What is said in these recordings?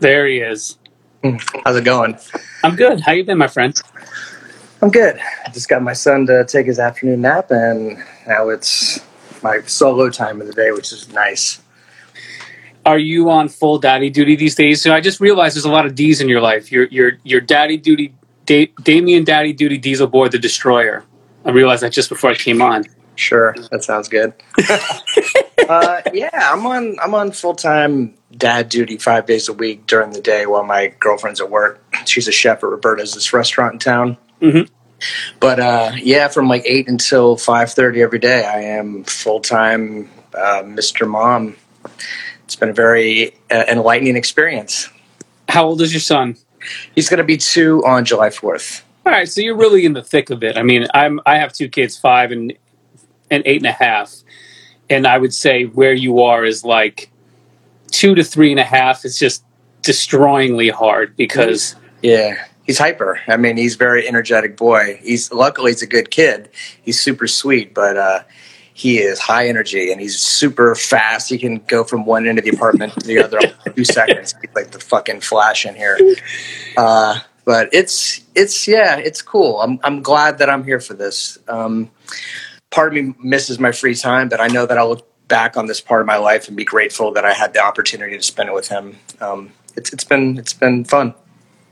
There he is. How's it going? I'm good. How you been, my friend? I'm good. I just got my son to take his afternoon nap, and now it's my solo time of the day, which is nice. Are you on full daddy duty these days? So I just realized there's a lot of D's in your life. Your daddy duty, Damien daddy duty Diesel Boy the Destroyer. I realized that just before I came on. Sure, that sounds good. Yeah, I'm on full-time dad duty 5 days a week during the day while my girlfriend's at work. She's a chef at Roberta's, this restaurant in town. Mm-hmm. But yeah, from like 8 until 5:30 every day, I am full-time Mr. Mom. It's been a very enlightening experience. How old is your son? He's going to be 2 on July 4th. All right, so you're really in the thick of it. I mean, I have 2 kids, 5 and 8.5. And I would say where you are is like 2 to 3.5 is just destroyingly hard because... Yeah, he's hyper. I mean, he's a very energetic boy. Luckily, he's a good kid. He's super sweet, but he is high energy and he's super fast. He can go from one end of the apartment to the other in 2 seconds. He's like the fucking Flash in here. But it's cool. I'm glad that I'm here for this. Part of me misses my free time, but I know that I'll look back on this part of my life and be grateful that I had the opportunity to spend it with him. It's been fun.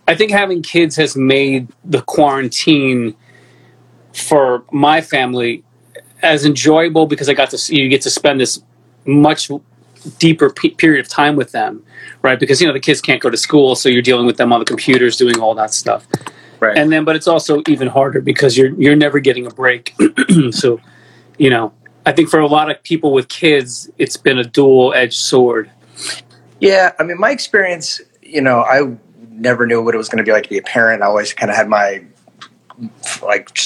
I think having kids has made the quarantine for my family as enjoyable because you get to spend this much deeper period of time with them, right? Because the kids can't go to school, so you're dealing with them on the computers, doing all that stuff. Right. And then, but it's also even harder because you're never getting a break. So, I think for a lot of people with kids, it's been a dual-edged sword. Yeah, I mean, my experience, I never knew what it was going to be like to be a parent. I always kind of had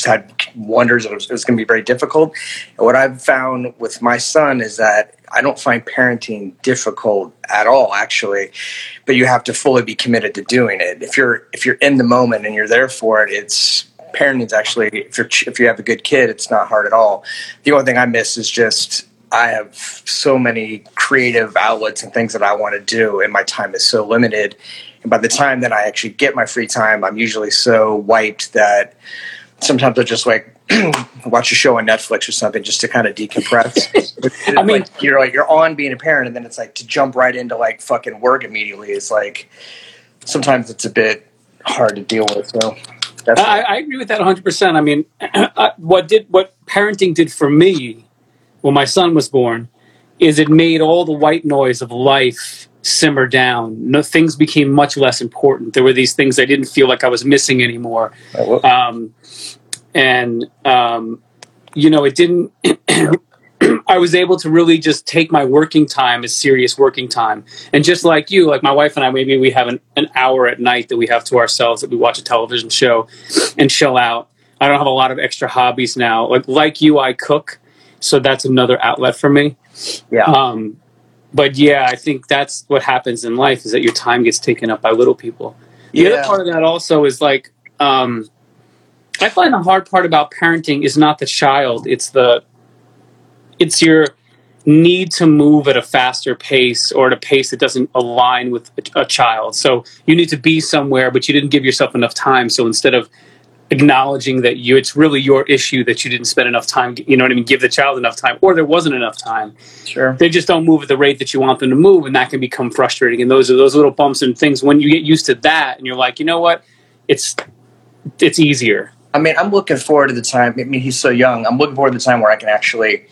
had wonders that it was going to be very difficult. And what I've found with my son is that I don't find parenting difficult at all, actually, but you have to fully be committed to doing it. If you're in the moment and you're there for it, parenting's actually, if you have a good kid, it's not hard at all. The only thing I miss is just, I have so many creative outlets and things that I want to do, and my time is so limited. And by the time that I actually get my free time, I'm usually so wiped that sometimes I just like watch a show on Netflix or something just to kind of decompress. I mean, you're on being a parent, and then it's like to jump right into like fucking work immediately is like sometimes it's a bit hard to deal with. So that's I agree with that 100%. I mean, what parenting did for me when my son was born is it made all the white noise of life simmer down. No, things became much less important. There were these things I didn't feel like I was missing anymore. It didn't, I was able to really just take my working time as serious working time. And just like you, like my wife and I, maybe we have an hour at night that we have to ourselves that we watch a television show and chill out. I don't have a lot of extra hobbies now. Like you, I cook. So that's another outlet for me. Yeah. But yeah, I think that's what happens in life is that your time gets taken up by little people. The other part of that also is like, I find the hard part about parenting is not the child. It's your need to move at a faster pace or at a pace that doesn't align with a child. So you need to be somewhere, but you didn't give yourself enough time. So instead of acknowledging that it's really your issue that you didn't spend enough time, give the child enough time, or there wasn't enough time. Sure. They just don't move at the rate that you want them to move, and that can become frustrating. And those are those little bumps and things. When you get used to that and you're like, you know what? It's easier. I mean, I'm looking forward to the time. I mean, he's so young. I'm looking forward to the time where I can actually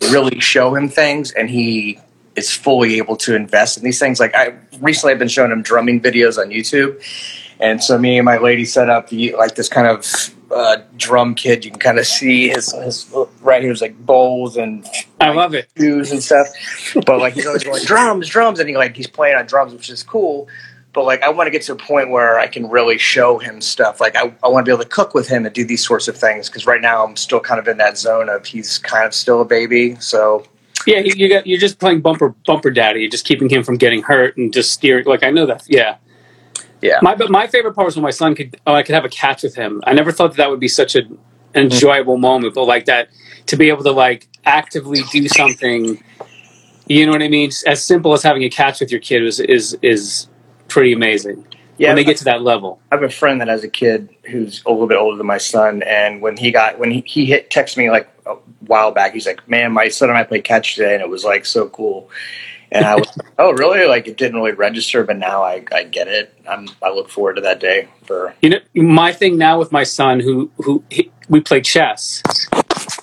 really show him things and he is fully able to invest in these things. Like I've been showing him drumming videos on YouTube. And so me and my lady set up like this kind of drum kit. You can kind of see his right here's like bowls and I love it shoes and stuff. But like he's always going drums, and he's playing on drums, which is cool. But like I want to get to a point where I can really show him stuff. Like I want to be able to cook with him and do these sorts of things because right now I'm still kind of in that zone of he's kind of still a baby. So yeah, you're just playing bumper daddy. You're just keeping him from getting hurt and just steering. Like I know that. Yeah. Yeah. My favorite part was when my son I could have a catch with him. I never thought that would be such an enjoyable moment, but like that, to be able to like actively do something, you know what I mean? As simple as having a catch with your kid is pretty amazing. Yeah, when they get to that level. I have a friend that has a kid who's a little bit older than my son, and when he texted me like a while back, he's like, "Man, my son and I played catch today, and it was like so cool." And I was like, "Oh, really?" Like it didn't really register, but now I get it. I look forward to that day. For my thing now with my son, we play chess,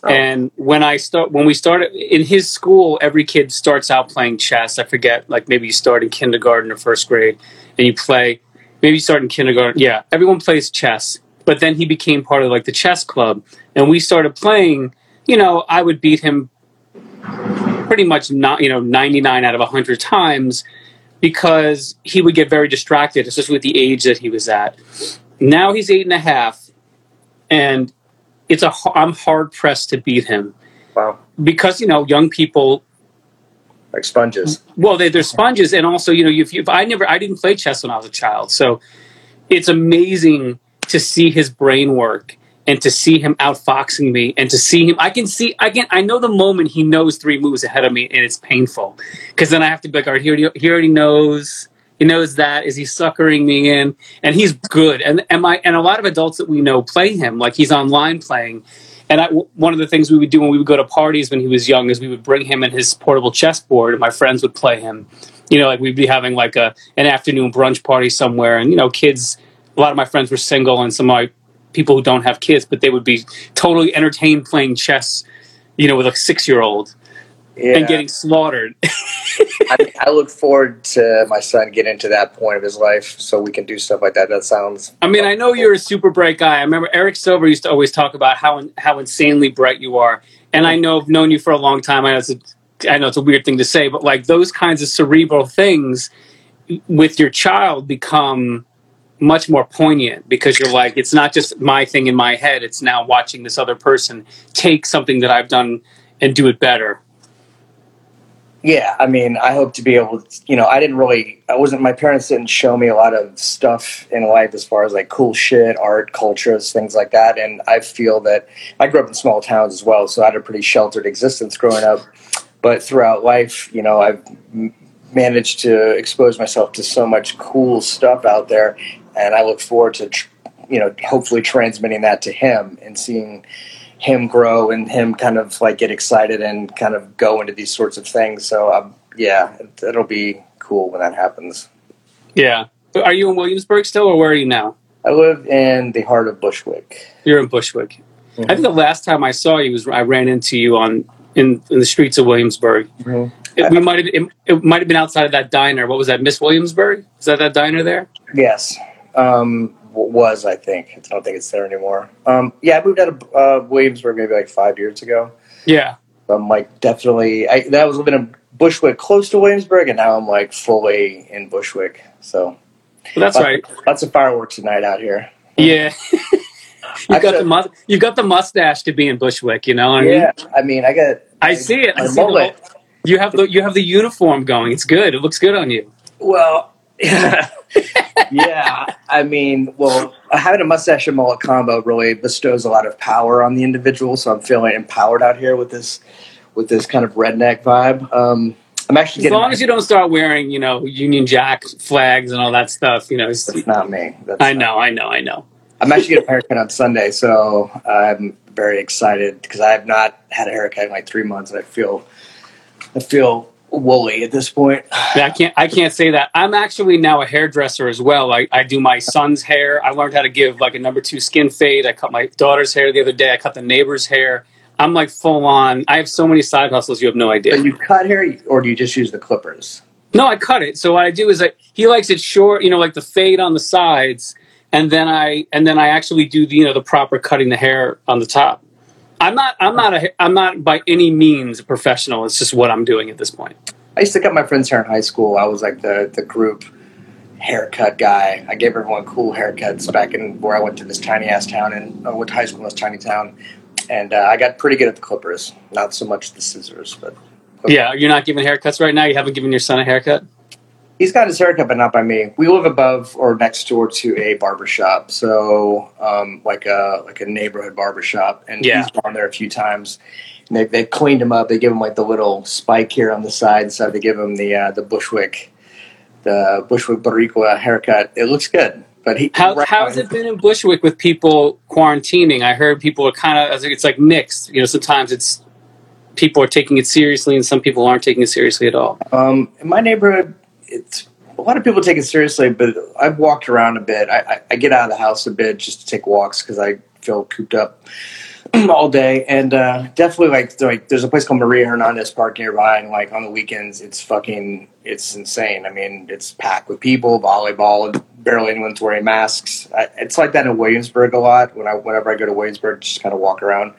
and when we started in his school, every kid starts out playing chess. I forget, like maybe you start in kindergarten or first grade, and you play. Maybe you start in kindergarten. Yeah, everyone plays chess. But then he became part of, like, the chess club. And we started playing. You know, I would beat him pretty much, 99 out of 100 times because he would get very distracted, especially with the age that he was at. Now he's 8.5, and I'm hard-pressed to beat him. Wow. Because, young people... like sponges. Well, they're sponges, and also, I didn't play chess when I was a child, so it's amazing to see his brain work and to see him outfoxing me, and to see him. I know the moment he knows three moves ahead of me, and it's painful because then I have to be like, all right, he already knows. He knows that. Is he suckering me in? And he's good. And a lot of adults that we know play him. Like he's online playing. And one of the things we would do when we would go to parties when he was young is we would bring him and his portable chessboard, and my friends would play him. Like we'd be having like an afternoon brunch party somewhere, and kids. A lot of my friends were single, and some of my people who don't have kids, but they would be totally entertained playing chess, with a 6-year-old and getting slaughtered. I look forward to my son getting to that point of his life so we can do stuff like that. That sounds... I mean, I know you're a super bright guy. I remember Eric Silver used to always talk about how insanely bright you are. And I've known you for a long time. I know it's a weird thing to say, but like those kinds of cerebral things with your child become much more poignant because you're like, it's not just my thing in my head. It's now watching this other person take something that I've done and do it better. Yeah, I mean, I hope to be able to, my parents didn't show me a lot of stuff in life as far as like cool shit, art, cultures, things like that. And I feel that I grew up in small towns as well, so I had a pretty sheltered existence growing up. But throughout life, I've managed to expose myself to so much cool stuff out there. And I look forward to, hopefully transmitting that to him and seeing him grow and him kind of like get excited and kind of go into these sorts of things. So it'll be cool when that happens. Yeah. Are you in Williamsburg still, or where are you now? I live in the heart of Bushwick. You're in Bushwick. Mm-hmm. I think the last time I saw you was I ran into you in the streets of Williamsburg. Mm-hmm. It might have been outside of that diner. What was that? Miss Williamsburg? Is that diner there? Yes. I think. I don't think it's there anymore. I moved out of Williamsburg maybe like 5 years ago. Yeah. I'm like definitely... I was living in Bushwick close to Williamsburg, and now I'm like fully in Bushwick. So that's right. Lots of fireworks tonight out here. Yeah. You've got the mustache to be in Bushwick, I got... I see it. I see it. You have the uniform going. It's good. It looks good on you. Well... Yeah, I mean, having a mustache and mullet combo really bestows a lot of power on the individual, so I'm feeling empowered out here with this kind of redneck vibe. I'm actually as long as you don't start wearing, Union Jack flags and all that stuff, That's not me. I know. I'm actually getting a haircut on Sunday, so I'm very excited because I have not had a haircut in like 3 months, and I feel woolly at this point. I can't say that. I'm actually now a hairdresser as well. I do my son's hair. I learned how to give like a #2 skin fade. I cut my daughter's hair the other day. I cut the neighbor's hair. I'm like full on. I have so many side hustles. You have no idea. So you cut hair, or do you just use the clippers? No, I cut it. So what I do is he likes it short, like the fade on the sides, and then I actually do the the proper cutting the hair on the top. I'm not by any means a professional. It's just what I'm doing at this point. I used to cut my friend's hair in high school. I was like the group haircut guy. I gave everyone cool haircuts back in where I went to this tiny ass town, and I went to high school in this tiny town. And I got pretty good at the clippers, not so much the scissors. But okay. Yeah, you're not giving haircuts right now. You haven't given your son a haircut. He's got his haircut, but not by me. We live above or next door to a barbershop, so like a neighborhood barbershop. And he's gone there a few times. And they've cleaned him up. They give him like the little spike here on the side, so they give him the Bushwick Bushwick Boricua haircut. It looks good. But how has it been in Bushwick with people quarantining? I heard people are kind of, it's like mixed. You know, sometimes it's people are taking it seriously and some people aren't taking it seriously at all. In my neighborhood, it's a lot of people take it seriously, but I've walked around a bit. I get out of the house a bit just to take walks because I feel cooped up all day. And definitely, like, there's a place called Maria Hernandez Park nearby, and like on the weekends, it's insane. I mean, it's packed with people, volleyball, and barely anyone's wearing masks. It's like that in Williamsburg a lot. Whenever I go to Williamsburg, just kind of walk around,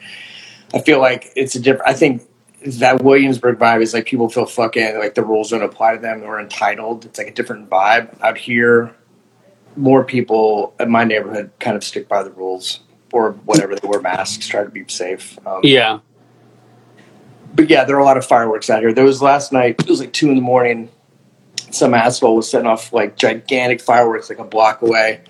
I feel like it's a different. I think that Williamsburg vibe is like people feel fucking like the rules don't apply to them or entitled. It's like a different vibe out here. More people in my neighborhood kind of stick by the rules or whatever. They wear masks, try to be safe. Yeah. But yeah, there are a lot of fireworks out here. There was last night, it was like 2 a.m. Some asshole was setting off like gigantic fireworks like a block away.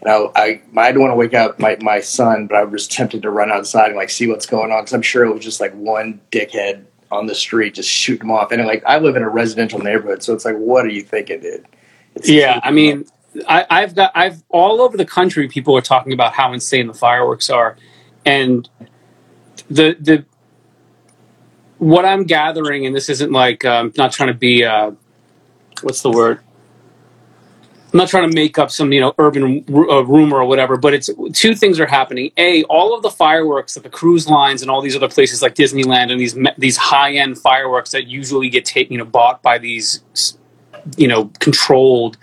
And I didn't want to wake up my son, but I was tempted to run outside and like see what's going on because I'm sure it was just like one dickhead on the street just shooting them off. And like I live in a residential neighborhood, so it's like, what are you thinking, dude? Yeah, I mean, I've all over the country people are talking about how insane the fireworks are, and the what I'm gathering, and this isn't like not trying to be what's the word? I'm not trying to make up some, you know, urban rumor or whatever, but it's two things are happening. A, all of the fireworks at the cruise lines and all these other places like Disneyland and these high-end fireworks that usually get bought by these, you know, controlled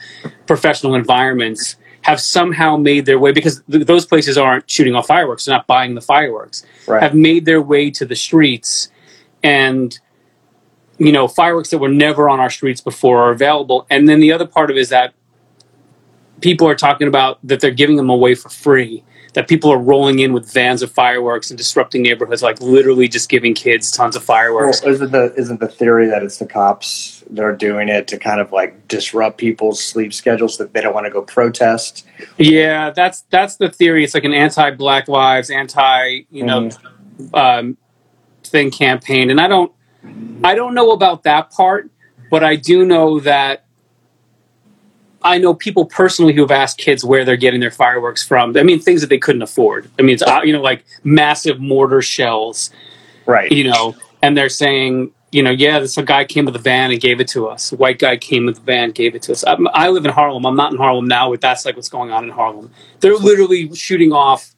professional environments have somehow made their way, because those places aren't shooting off fireworks, they're not buying the fireworks, right. Have made their way to the streets, and you know, fireworks that were never on our streets before are available. And then the other part of it is that people are talking about that they're giving them away for free, that people are rolling in with vans of fireworks and disrupting neighborhoods, like literally just giving kids tons of fireworks. Well, isn't the theory that it's the cops that are doing it to kind of like disrupt people's sleep schedules that they don't want to go protest? Yeah, that's the theory. It's like an anti-Black Lives, thing campaign. And I don't know about that part, but I do know that I know people personally who have asked kids where they're getting their fireworks from. I mean, things that they couldn't afford. I mean, it's, like massive mortar shells, right? You know, and they're saying, you know, yeah, this guy came with a van and gave it to us. A white guy came with a van, gave it to us. I live in Harlem. I'm not in Harlem now, but that's like what's going on in Harlem. They're literally shooting off,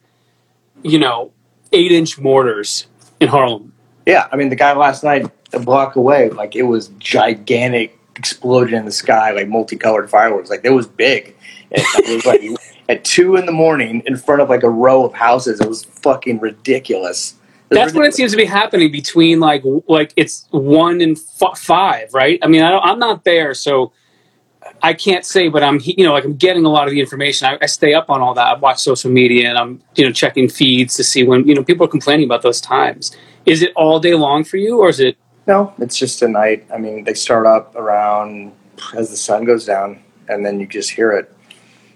8-inch mortars in Harlem. Yeah. I mean, the guy last night, a block away, like it was gigantic. Exploded in the sky like multicolored fireworks, like it was big. It was like at 2 a.m. in front of like a row of houses. It was fucking ridiculous. That's ridiculous. What it seems to be happening between like it's 1 and 5, right? I mean, I'm not there, so I can't say, but I'm I'm getting a lot of the information. I stay up on all that. I watch social media and I'm checking feeds to see when people are complaining about those times. Is it all day long for you, or is it? No, it's just a night. I mean, they start up around as the sun goes down, and then you just hear it.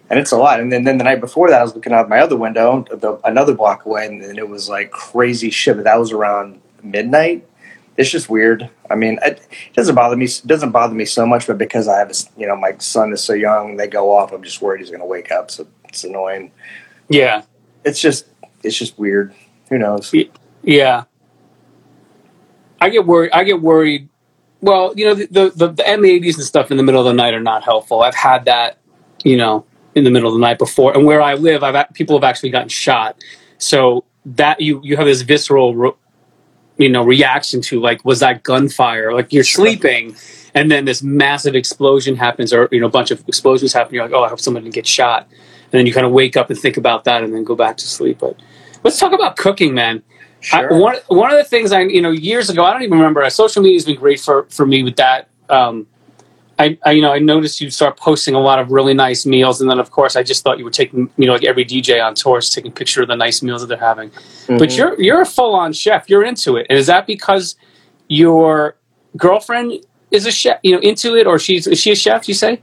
And it's a lot. And then the night before that, I was looking out my other window, another block away, and then it was like crazy shit. But that was around midnight. It's just weird. I mean, it doesn't bother me. It doesn't bother me so much, but because I have, my son is so young, they go off. I'm just worried he's going to wake up, so it's annoying. Yeah. It's just weird. Who knows? Yeah. I get worried. Well, the M80s and stuff in the middle of the night are not helpful. I've had that, in the middle of the night before. And where I live, people have actually gotten shot. So that you have this visceral, reaction to like, was that gunfire? Like you're sleeping, and then this massive explosion happens, or a bunch of explosions happen. You're like, oh, I hope someone didn't get shot. And then you kind of wake up and think about that, and then go back to sleep. But let's talk about cooking, man. Sure. One of the things I years ago, I don't even remember. Social media has been great for me with that. I noticed you start posting a lot of really nice meals, and then of course I just thought you were taking, like every DJ on tour is taking pictures of the nice meals that they're having. Mm-hmm. But you're a full on chef. You're into it, and is that because your girlfriend is a chef? Into it, or is she a chef? You say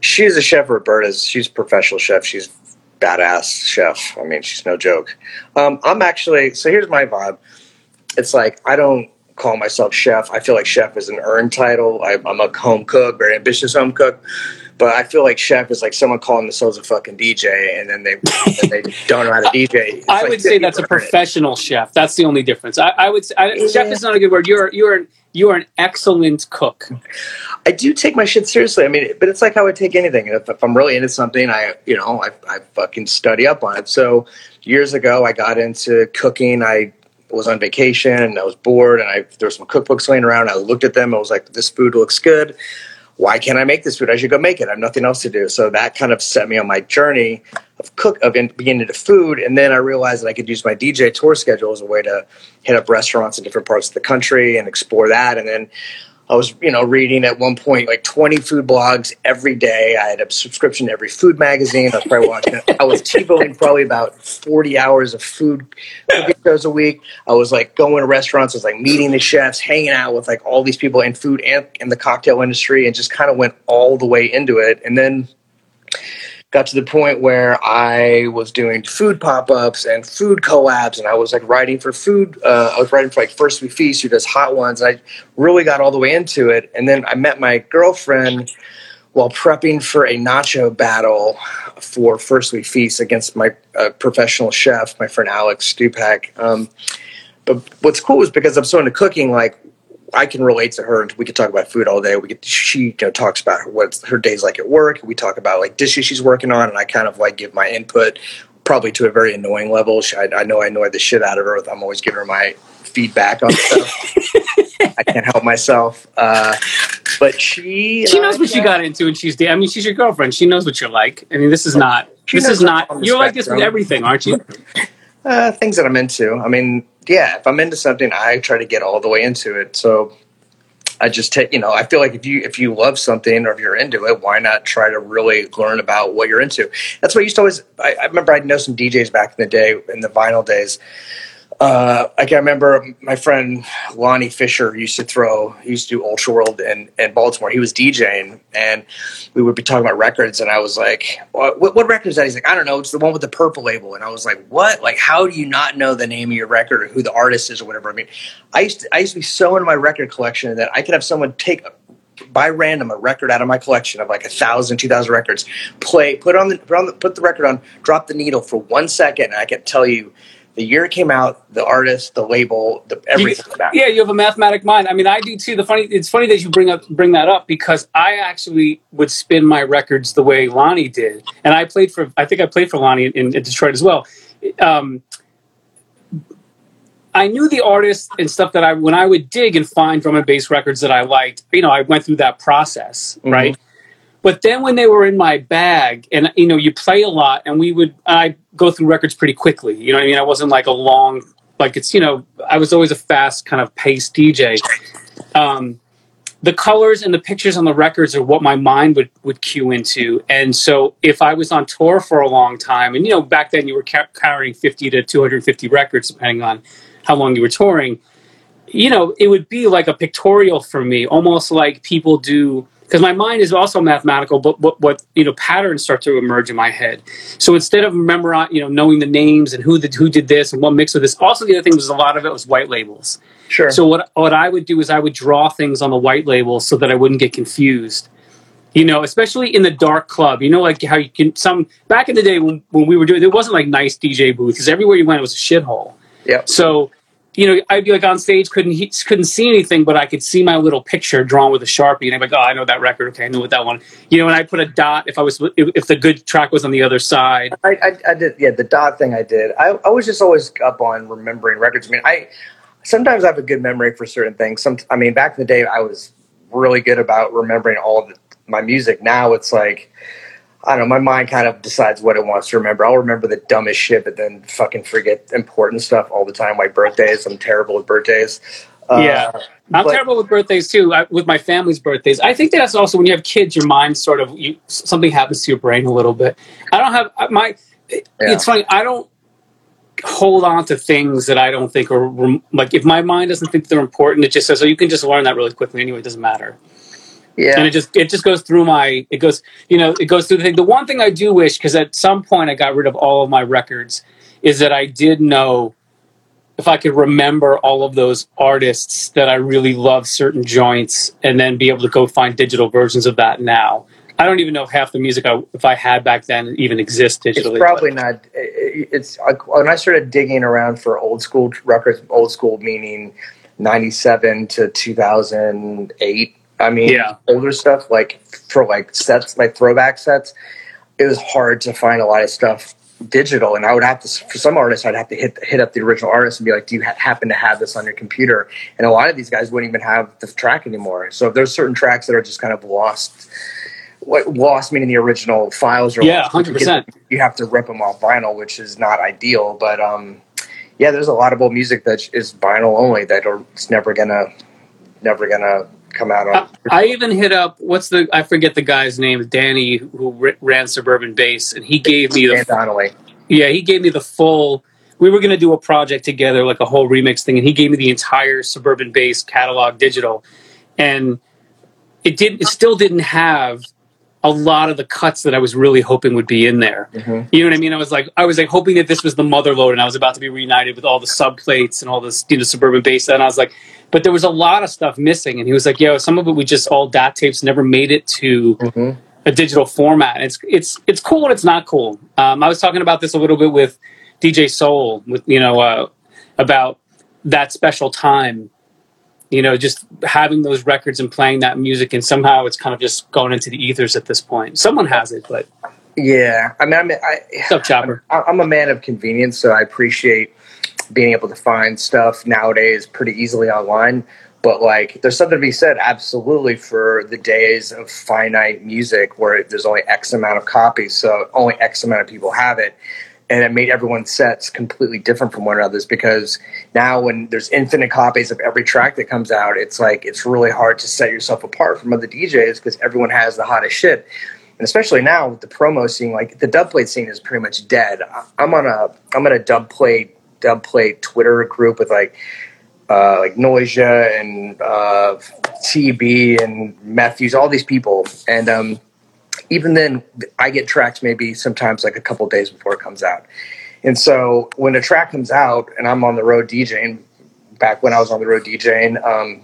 she's a chef. Roberta's. She's a professional chef. She's badass chef. I mean, she's no joke. I'm actually, so here's my vibe. It's like, I don't call myself chef. I feel like chef is an earned title. I'm a home cook, very ambitious home cook. But I feel like chef is like someone calling themselves a fucking DJ, and then they don't know how to DJ. It's I would say that's a professional chef. That's the only difference. I would say chef is not a good word. You are an excellent cook. I do take my shit seriously. I mean, but it's like how I take anything. If I'm really into something, I fucking study up on it. So years ago, I got into cooking. I was on vacation and I was bored, and there were some cookbooks laying around. I looked at them and I was like, this food looks good. Why can't I make this food? I should go make it. I have nothing else to do. So that kind of set me on my journey of beginning to food. And then I realized that I could use my DJ tour schedule as a way to hit up restaurants in different parts of the country and explore that. And then I was, reading at one point like 20 food blogs every day. I had a subscription to every food magazine. I was probably watching it. I was TiVoing probably about 40 hours of food shows a week. I was like going to restaurants. I was like meeting the chefs, hanging out with like all these people in food and in the cocktail industry, and just kind of went all the way into it. And then got to the point where I was doing food pop-ups and food collabs, and I was like writing for food. I was writing for like First We Feast, who does hot ones. And I really got all the way into it. And then I met my girlfriend while prepping for a nacho battle for First We Feast against my professional chef, my friend Alex Stupak. But what's cool is because I'm so into cooking, like I can relate to her, and we could talk about food all day. She talks about what her day's like at work. We talk about like dishes she's working on, and I kind of like give my input, probably to a very annoying level. I know I annoy the shit out of her. I'm always giving her my feedback on stuff. I can't help myself. But she knows what you got into, and she's your girlfriend. She knows what you're like. I mean, this is not you're like this with everything, aren't you? Things that I'm into. I mean, yeah, if I'm into something, I try to get all the way into it. So I just take, I feel like if you love something or if you're into it, why not try to really learn about what you're into? That's what I used to always, I remember I'd know some DJs back in the day, in the vinyl days. I remember my friend Lonnie Fisher used to do Ultra World in Baltimore. He was DJing, and we would be talking about records, and I was like, what record is that? He's like, I don't know. It's the one with the purple label. And I was like, what? Like, how do you not know the name of your record or who the artist is or whatever? I mean, I used to be so into my record collection that I could have someone take by random a record out of my collection of like 1,000, 2,000 records, put the record on, drop the needle for 1 second, and I could tell you the year it came out, the artist, the label, everything. Yeah, you have a mathematic mind. I mean, I do too. It's funny that you bring that up because I actually would spin my records the way Lonnie did, and I played for Lonnie in Detroit as well. I knew the artists and stuff that when I would dig and find drum and bass records that I liked. I went through that process, mm-hmm. right? But then when they were in my bag, and, you play a lot, and I go through records pretty quickly. You know what I mean? I wasn't like a long, like it's, I was always a fast kind of paced DJ. The colors and the pictures on the records are what my mind would cue into. And so if I was on tour for a long time, and, back then you were carrying 50 to 250 records, depending on how long you were touring, it would be like a pictorial for me, almost like people do. Because my mind is also mathematical, but what patterns start to emerge in my head. So instead of memorizing, knowing the names and who did this and what mixed with this. Also, the other thing was a lot of it was white labels. Sure. So what I would do is I would draw things on the white labels so that I wouldn't get confused. Especially in the dark club. Like how you can back in the day when we were doing, there wasn't like nice DJ booths because everywhere you went it was a shithole. Yeah. So. I'd be like on stage, couldn't see anything, but I could see my little picture drawn with a Sharpie, and I'm like, oh, I know that record. Okay, I know what that one. And I put a dot if the good track was on the other side. I did, yeah, the dot thing I did. I was just always up on remembering records. I mean, sometimes I have a good memory for certain things. Back in the day, I was really good about remembering all my music. Now it's like, I don't know, my mind kind of decides what it wants to remember. I'll remember the dumbest shit, but then fucking forget important stuff all the time, like birthdays. I'm terrible with birthdays. I'm terrible with birthdays, too, with my family's birthdays. I think that's also when you have kids, your mind sort of, something happens to your brain a little bit. I don't have my... It's funny, I don't hold on to things that I don't think are... Like, if my mind doesn't think they're important, it just says, oh, you can just learn that really quickly anyway, it doesn't matter. Yeah, and it just goes through the thing. The one thing I do wish, because at some point I got rid of all of my records, is that I did know if I could remember all of those artists that I really love certain joints and then be able to go find digital versions of that now. I don't even know if half the music if I had back then even exists digitally. It's probably not. It's when I started digging around for old school records, old school meaning 97 to 2008. I mean, yeah. Older stuff, like for like sets, like throwback sets, it was hard to find a lot of stuff digital. And I would have to, for some artists, I'd have to hit up the original artist and be like, do you happen to have this on your computer? And a lot of these guys wouldn't even have the track anymore. So there's certain tracks that are just kind of lost. Lost meaning the original files are lost. 100%. You have to rip them off vinyl, which is not ideal. But yeah, there's a lot of old music that is vinyl only that it's never gonna come out on. I even hit up I forget the guy's name, Danny, who ran Suburban Base, and he gave me the full. We were gonna do a project together, like a whole remix thing, and he gave me the entire Suburban Base catalog digital, and it still didn't have a lot of the cuts that I was really hoping would be in there. Mm-hmm. You know what I mean? I was like hoping that this was the mother load and I was about to be reunited with all the subplates and all this, you know, Suburban Bass. And I was like, but there was a lot of stuff missing. And he was like, yo, some of it we just all DAT tapes, never made it to a digital format. And it's cool and it's not cool. I was talking about this a little bit with DJ Soul, with, you know, about that special time. You know, just having those records and playing that music, and somehow it's kind of just gone into the ethers at this point. Someone has it, but yeah, I'm a man of convenience, so I appreciate being able to find stuff nowadays pretty easily online. But like, there's something to be said, absolutely, for the days of finite music where there's only X amount of copies, so only X amount of people have it. And it made everyone's sets completely different from one another's, because now when there's infinite copies of every track that comes out, it's like it's really hard to set yourself apart from other DJs because everyone has the hottest shit. And especially now with the promo scene, like the dubplate scene is pretty much dead. I'm on a dubplate Twitter group with like Noisia and TB and Matthews, all these people, and even then, I get tracks maybe sometimes like a couple days before it comes out. And so when a track comes out and I'm on the road DJing, back when I was on the road DJing,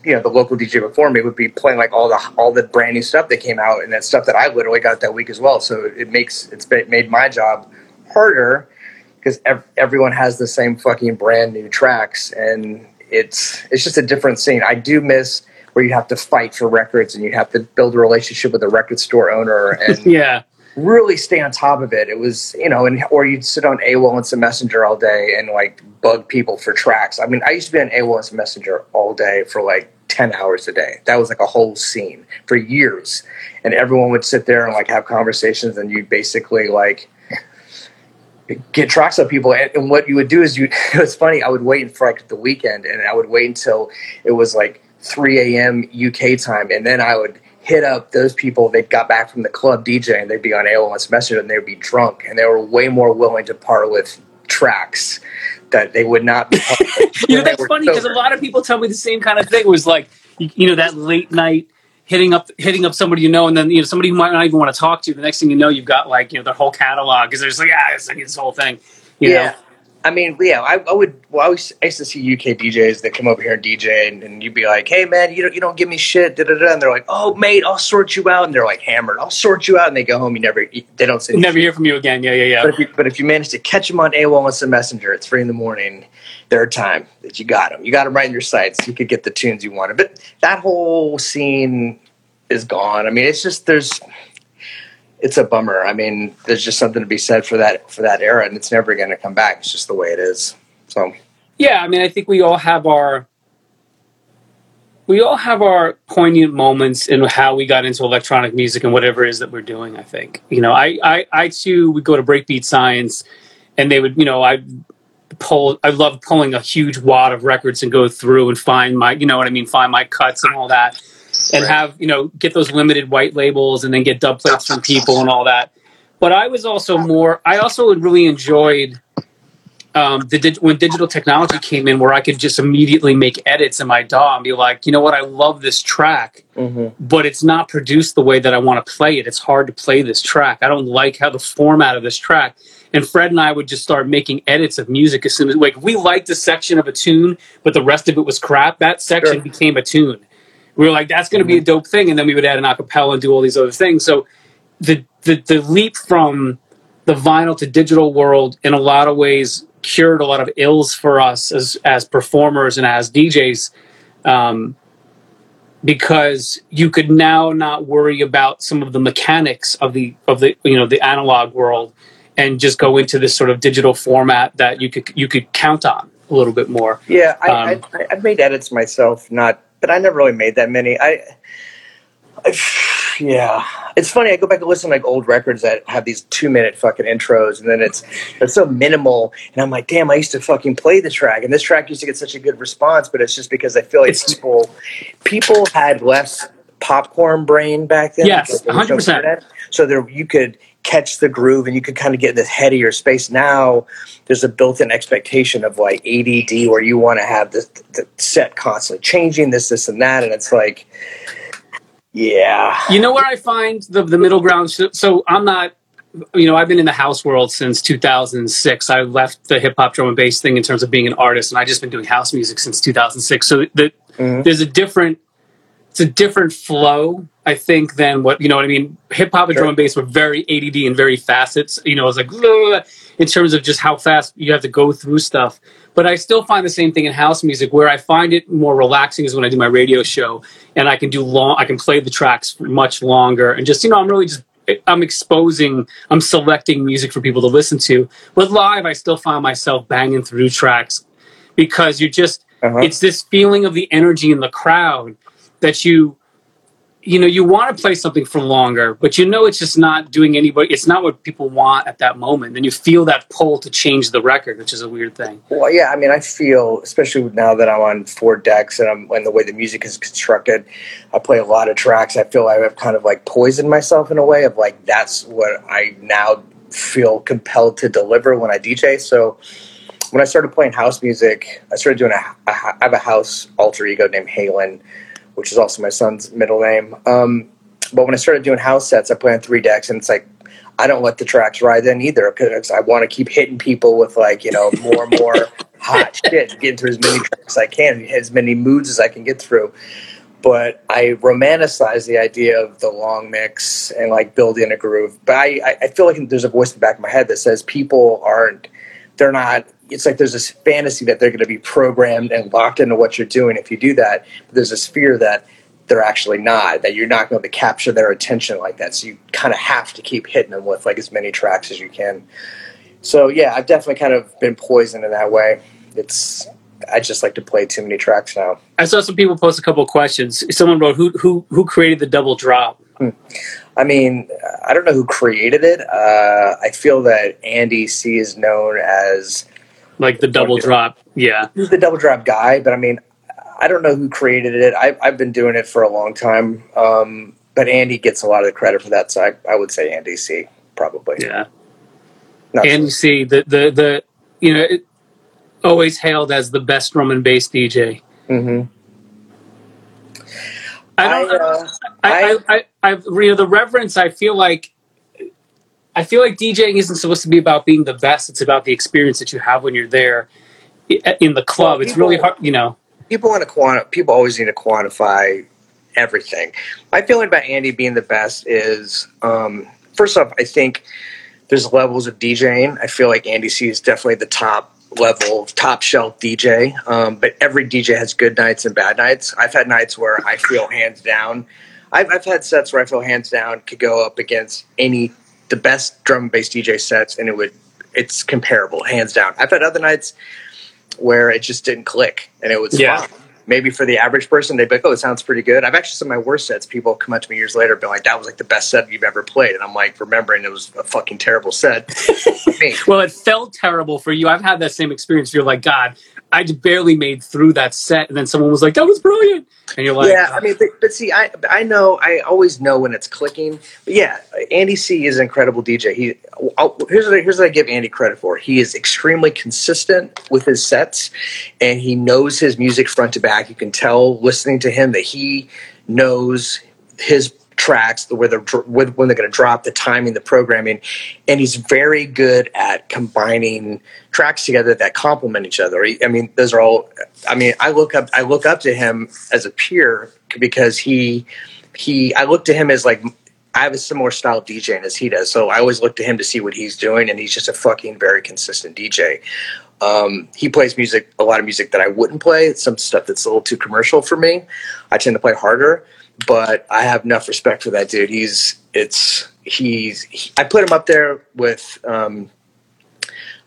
you know, the local DJ before me would be playing like all the brand new stuff that came out and that stuff that I literally got that week as well. So it made my job harder because everyone has the same fucking brand new tracks, and it's just a different scene. I do miss where you have to fight for records and you have to build a relationship with a record store owner and yeah, really stay on top of it. It was, you know, or you'd sit on AOL and Messenger all day and like bug people for tracks. I mean, I used to be on AOL and Messenger all day for like 10 hours a day. That was like a whole scene for years. And everyone would sit there and like have conversations, and you'd basically like get tracks of people. And what you would do is it was funny. I would wait for like the weekend, and I would wait until it was like 3 a.m. UK time, and then I would hit up those people that got back from the club DJ, and they'd be on AOL Messenger, and they'd be drunk, and they were way more willing to part with tracks that they would not be. You know, that's funny because a lot of people tell me the same kind of thing. It was like, you know, that late night hitting up somebody you know, and then, you know, somebody who might not even want to talk to you. The next thing you know, you've got like, you know, their whole catalog because they're just like, it's like this whole thing, you know. I mean, yeah, I used to see UK DJs that come over here and DJ, and you'd be like, hey, man, you don't give me shit, da-da-da, and they're like, oh, mate, I'll sort you out, and they're like hammered, I'll sort you out, and they go home, they don't hear from you again, yeah. But if you manage to catch them on AOL and Messenger at 3 in the morning, their time, that you got them right in your sights, you could get the tunes you wanted, but that whole scene is gone. I mean, it's just, it's a bummer. I mean, there's just something to be said for that era, and it's never going to come back. It's just the way it is. So, yeah, I mean, I think we all have our poignant moments in how we got into electronic music and whatever it is that we're doing. I think, you know, I too would go to Breakbeat Science, and they would, you know, I love pulling a huge wad of records and go through and find my, you know what I mean, find my cuts and all that. And have, you know, get those limited white labels and then get dub plates from people and all that. But I also really enjoyed when digital technology came in, where I could just immediately make edits in my DAW and be like, you know what, I love this track, but it's not produced the way that I want to play it. It's hard to play this track. I don't like how the format of this track. And Fred and I would just start making edits of music as soon as, like, we liked a section of a tune, but the rest of it was crap. That section became a tune. We were like, that's going to be a dope thing. And then we would add an acapella and do all these other things. So the leap from the vinyl to digital world in a lot of ways cured a lot of ills for us as performers and as DJs, because you could now not worry about some of the mechanics of the analog world, and just go into this sort of digital format that you could count on a little bit more. Yeah, I've made edits myself, but I never really made that many. Yeah, it's funny. I go back and listen to like old records that have these 2-minute fucking intros, and then it's so minimal. And I'm like, damn, I used to fucking play the track, and this track used to get such a good response. But it's just because I feel like people had less popcorn brain back then. Yes, 100%. So there you could catch the groove, and you could kind of get in this headier space. Now there's a built-in expectation of like ADD, where you want to have the set constantly changing, this, and that, and it's like. Yeah. You know where I find the middle ground? So I'm not, I've been in the house world since 2006. I left the hip hop drum and bass thing in terms of being an artist, and I've just been doing house music since 2006. So there's a different flow, I think, than what, you know what I mean? Hip hop and drum and bass were very ADD and very facets, it's like, blah, blah, blah, in terms of just how fast you have to go through stuff. But I still find the same thing in house music. Where I find it more relaxing is when I do my radio show, and I can play the tracks for much longer, and just I'm really just I'm selecting music for people to listen to. But live, I still find myself banging through tracks, because you just it's this feeling of the energy in the crowd that you want to play something for longer, but it's just not doing anybody. It's not what people want at that moment. And you feel that pull to change the record, which is a weird thing. Well, yeah, I mean, I feel, especially now that I'm on 4 decks and I'm the way the music is constructed, I play a lot of tracks. I feel I have kind of like poisoned myself in a way of like, that's what I now feel compelled to deliver when I DJ. So when I started playing house music, I started doing I have a house alter ego named Halen, which is also my son's middle name. But when I started doing house sets, I play on 3 decks, and it's like, I don't let the tracks ride in either, because I want to keep hitting people with like, more and more hot shit, getting through as many tracks as I can, as many moods as I can get through. But I romanticize the idea of the long mix and like building a groove. But I feel like there's a voice in the back of my head that says it's like there's this fantasy that they're going to be programmed and locked into what you're doing if you do that. But there's this fear that they're actually not, that you're not going to capture their attention like that. So you kind of have to keep hitting them with like as many tracks as you can. So yeah, I've definitely kind of been poisoned in that way. I just like to play too many tracks now. I saw some people post a couple of questions. Someone wrote, who created the double drop? I mean, I don't know who created it. I feel that Andy C is known as... like the double drop, yeah. He's the double drop guy, but I mean, I don't know who created it. I've been doing it for a long time, but Andy gets a lot of the credit for that, so I would say Andy C, probably. Yeah. Andy C, the always hailed as the best drum and bass DJ. Mm-hmm. The reverence, I feel like DJing isn't supposed to be about being the best. It's about the experience that you have when you're there in the club. It's really hard, People always need to quantify everything. My feeling about Andy being the best is, first off, I think there's levels of DJing. I feel like Andy C is definitely the top level, top shelf DJ. But every DJ has good nights and bad nights. I've had nights where I feel hands down. I've had sets where I feel hands down could go up against the best drum and bass DJ sets, and it's comparable, hands down. I've had other nights where it just didn't click, and it was fun. Maybe for the average person, they'd be like, oh, it sounds pretty good. I've actually, some of my worst sets, people come up to me years later and be like, that was like the best set you've ever played. And I'm like, remembering it was a fucking terrible set. Well, it felt terrible for you. I've had that same experience. You're like, God, I barely made through that set. And then someone was like, that was brilliant. And you're like, yeah, I mean, but see, I know, I always know when it's clicking. But yeah, Andy C is an incredible DJ. Here's what I give Andy credit for. He is extremely consistent with his sets, and he knows his music front to back. You can tell listening to him that he knows his tracks, when they're going to drop, the timing, the programming, and he's very good at combining tracks together that complement each other. I look up to him as a peer because I look to him as like, I have a similar style of DJing as he does, so I always look to him to see what he's doing, and he's just a fucking very consistent DJ. He plays music, a lot of music that I wouldn't play. It's some stuff that's a little too commercial for me. I tend to play harder. But I have enough respect for that dude. I put him up there with, I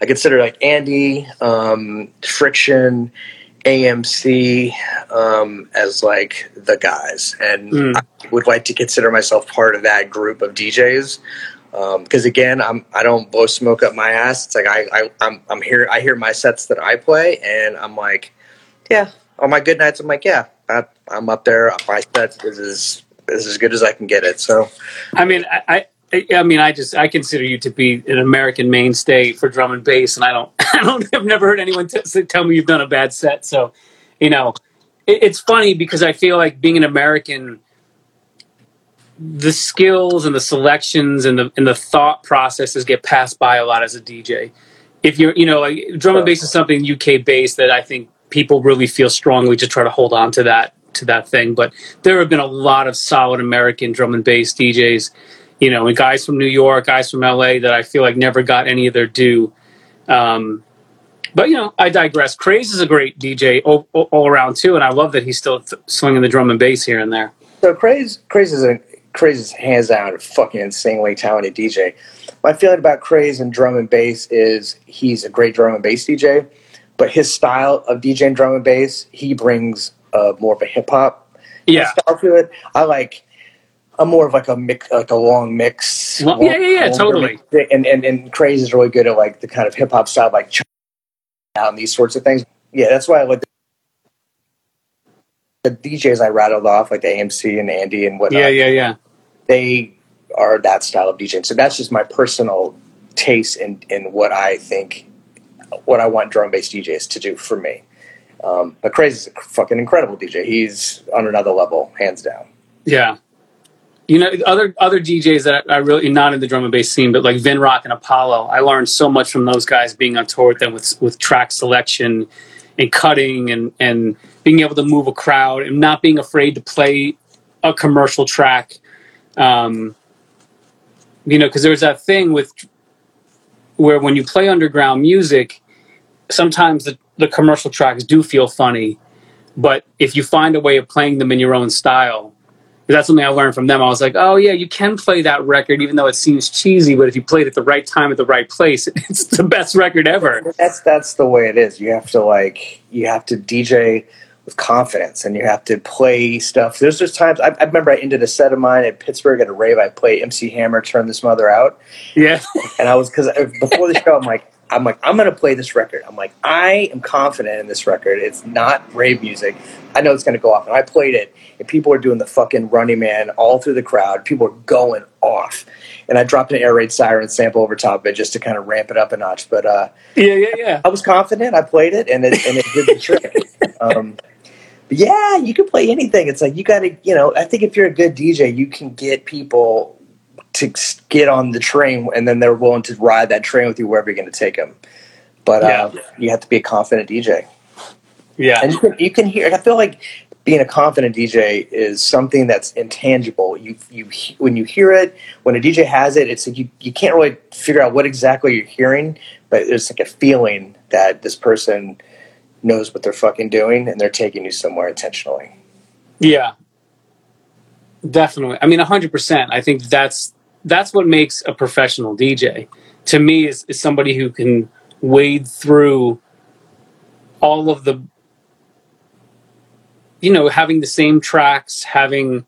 consider like Andy, Friction, AMC, as like the guys. And I would like to consider myself part of that group of DJs. Because again, I don't blow smoke up my ass. It's like, I'm here. I hear my sets that I play and I'm like, yeah, on my good nights, I'm like, yeah, I'm up there. My set is as good as I can get it. So, I mean, I consider you to be an American mainstay for drum and bass, and I've never heard anyone tell me you've done a bad set. So, you know, it's funny because I feel like being an American, the skills and the selections and the thought processes get passed by a lot as a DJ. If you're, you know, like, drum and bass is something UK based that I think people really feel strongly to try to hold on to that thing. But there have been a lot of solid American drum and bass DJs, you know, and guys from New York, guys from LA that I feel like never got any of their due. But, you know, I digress. Craze is a great DJ all around too. And I love that he's still swinging the drum and bass here and there. So Craze is hands down a fucking insanely talented DJ. My feeling about Craze and drum and bass is he's a great drum and bass DJ, but his style of DJing drum and bass, he brings more of a hip hop style to it. I'm more of like a long mix. Totally. And Craze is really good at like the kind of hip hop style, like out and these sorts of things. Yeah, that's why I like the DJs I rattled off, like the AMC and Andy and whatnot. Yeah. They are that style of DJing. So that's just my personal taste in what I think, what I want drum and bass DJs to do for me. But Craze is a fucking incredible DJ. He's on another level, hands down. Yeah. You know, other DJs that I really, not in the drum and bass scene, but like Vin Rock and Apollo, I learned so much from those guys being on tour with them with track selection and cutting and being able to move a crowd and not being afraid to play a commercial track. You know, because there's that thing with where when you play underground music, sometimes the commercial tracks do feel funny, but if you find a way of playing them in your own style, that's something I learned from them. I was like, oh yeah, you can play that record, even though it seems cheesy, but if you played it at the right time at the right place, it's the best record ever. That's the way it is. You have to DJ with confidence and you have to play stuff. There's just times I remember I ended a set of mine at Pittsburgh at a rave. I played MC Hammer, Turn This Mother Out. Yeah. And I was, because before the show, I'm like, I'm going to play this record. I'm like, I am confident in this record. It's not rave music. I know it's going to go off. And I played it, and people are doing the fucking Running Man all through the crowd. People are going off. And I dropped an air raid siren sample over top of it just to kind of ramp it up a notch. But I was confident. I played it, and it did the trick. But yeah, you can play anything. It's like you got to, you know, I think if you're a good DJ, you can get people to get on the train, and then they're willing to ride that train with you wherever you're going to take them. But you have to be a confident DJ. Yeah. And you can hear, I feel like being a confident DJ is something that's intangible. You when you hear it, when a DJ has it, it's like you can't really figure out what exactly you're hearing, but there's like a feeling that this person knows what they're fucking doing and they're taking you somewhere intentionally. Yeah. Definitely. I mean, 100%. I think that's what makes a professional DJ to me is somebody who can wade through all of the, you know, having the same tracks, having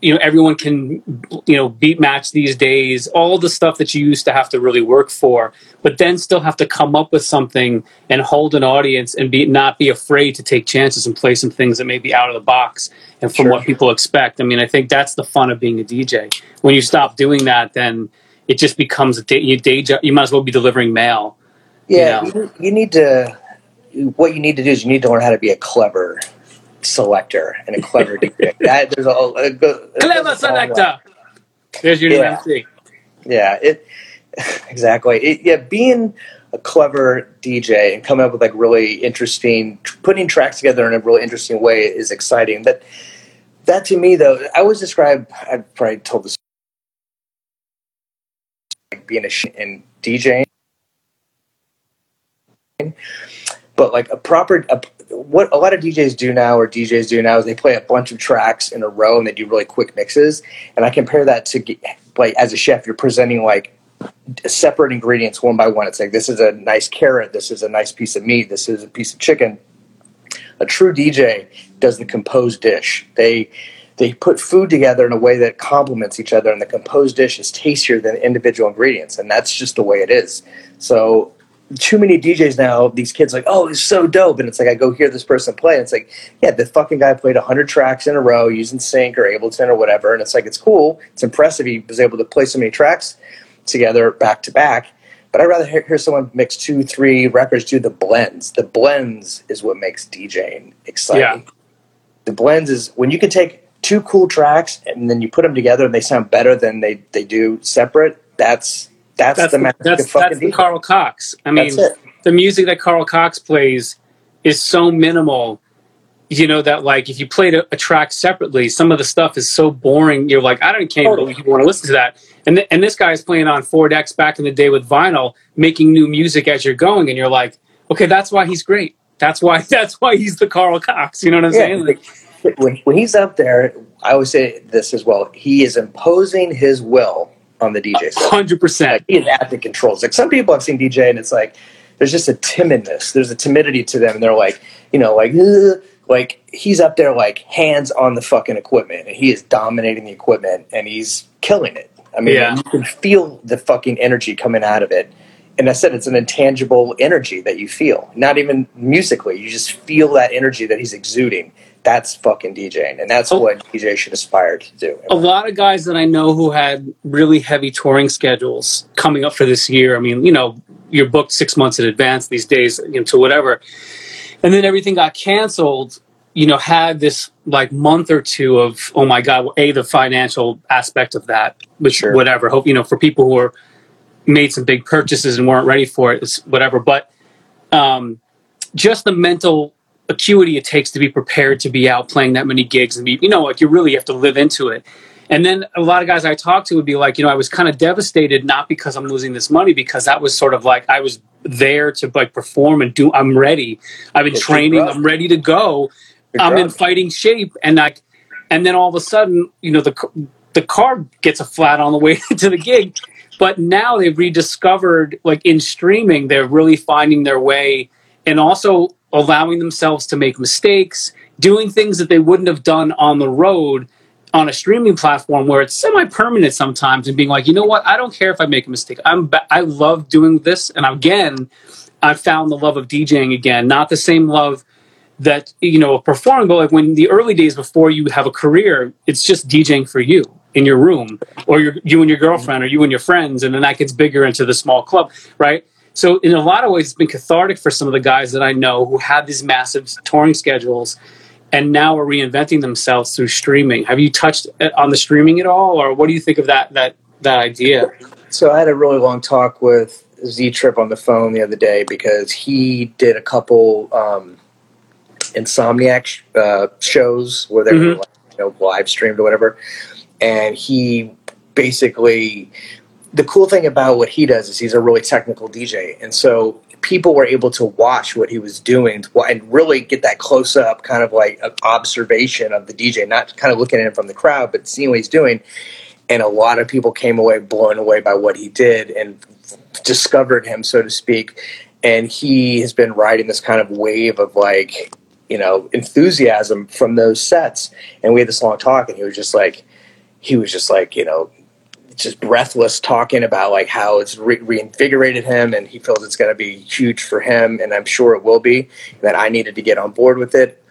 you know, everyone can, you know, beat match these days, all the stuff that you used to have to really work for, but then still have to come up with something and hold an audience and be not be afraid to take chances and play some things that may be out of the box and from what people expect. I mean, I think that's the fun of being a DJ. When you stop doing that, then it just becomes a day job. You might as well be delivering mail. Yeah, you know? What you need to do is you need to learn how to be a clever selector and a clever DJ. Clever selector. There's your new MC. Yeah, exactly. Being a clever DJ and coming up with like really interesting, putting tracks together in a really interesting way is exciting. That to me though, I always describe. I've probably told this like being in DJing, but like what a lot of DJs do now is they play a bunch of tracks in a row and they do really quick mixes. And I compare that to like as a chef, you're presenting like separate ingredients one by one. It's like, this is a nice carrot. This is a nice piece of meat. This is a piece of chicken. A true DJ does the composed dish. They put food together in a way that complements each other. And the composed dish is tastier than individual ingredients. And that's just the way it is. So too many DJs now, these kids are like, oh, it's so dope. And it's like, I go hear this person play. And it's like, yeah, the fucking guy played 100 tracks in a row using Sync or Ableton or whatever. And it's like, it's cool. It's impressive. He was able to play so many tracks together back to back. But I'd rather hear someone mix 2, 3 records, do the blends. The blends is what makes DJing exciting. Yeah. The blends is when you can take 2 cool tracks and then you put them together and they sound better than they do separate. That's the magic of fucking that's the Carl Cox. I mean, the music that Carl Cox plays is so minimal, you know, that like if you played a track separately, some of the stuff is so boring. You're like, I can't believe people want to listen to that. And this guy's playing on 4 decks back in the day with vinyl, making new music as you're going. And you're like, okay, that's why he's great. That's why he's the Carl Cox. You know what I'm saying? Like, when he's up there, I always say this as well. He is imposing his will on the DJ side. 100%. Like, he's at the controls. Like some people I've seen DJ and it's like, there's just a timidness. There's a timidity to them. And they're like, you know, like, ugh. Like he's up there, like hands on the fucking equipment and he is dominating the equipment and he's killing it. I mean, you can feel the fucking energy coming out of it. And I said, it's an intangible energy that you feel, not even musically. You just feel that energy that he's exuding. That's fucking DJing, and that's what DJ should aspire to do. A lot of guys that I know who had really heavy touring schedules coming up for this year. I mean, you know, you're booked 6 months in advance these days, you know, to whatever. And then everything got canceled, you know, had this like month or two of, oh my God, the financial aspect of that, which whatever, hope, you know, for people who were made some big purchases and weren't ready for it, it's whatever. But just the mental acuity it takes to be prepared to be out playing that many gigs and be, you know, like you really have to live into it. And then a lot of guys I talked to would be like, you know, I was kind of devastated, not because I'm losing this money, because that was sort of like, I was there to like perform and do, I'm ready. I've been training. I'm ready to go. I'm in fighting shape. And then all of a sudden, you know, the car gets a flat on the way to the gig, but now they've rediscovered like in streaming, they're really finding their way and also allowing themselves to make mistakes, doing things that they wouldn't have done on the road on a streaming platform where it's semi-permanent sometimes and being like, you know what? I don't care if I make a mistake. I love doing this. And again, I found the love of DJing again, not the same love that, you know, of performing, but like when the early days before you have a career, it's just DJing for you in your room or you and your girlfriend or you and your friends. And then that gets bigger into the small club, right? So in a lot of ways, it's been cathartic for some of the guys that I know who had these massive touring schedules and now are reinventing themselves through streaming. Have you touched on the streaming at all? Or what do you think of that idea? So I had a really long talk with Z Trip on the phone the other day because he did a couple Insomniac shows where they were like, you know, live streamed or whatever. And he basically... The cool thing about what he does is he's a really technical DJ. And so people were able to watch what he was doing and really get that close-up kind of like observation of the DJ, not kind of looking at him from the crowd, but seeing what he's doing. And a lot of people came away blown away by what he did and discovered him, so to speak. And he has been riding this kind of wave of like, you know, enthusiasm from those sets. And we had this long talk and he was just like, he was just like, you know, just breathless talking about like how it's reinvigorated him and he feels it's going to be huge for him. And I'm sure it will be, that I needed to get on board with it.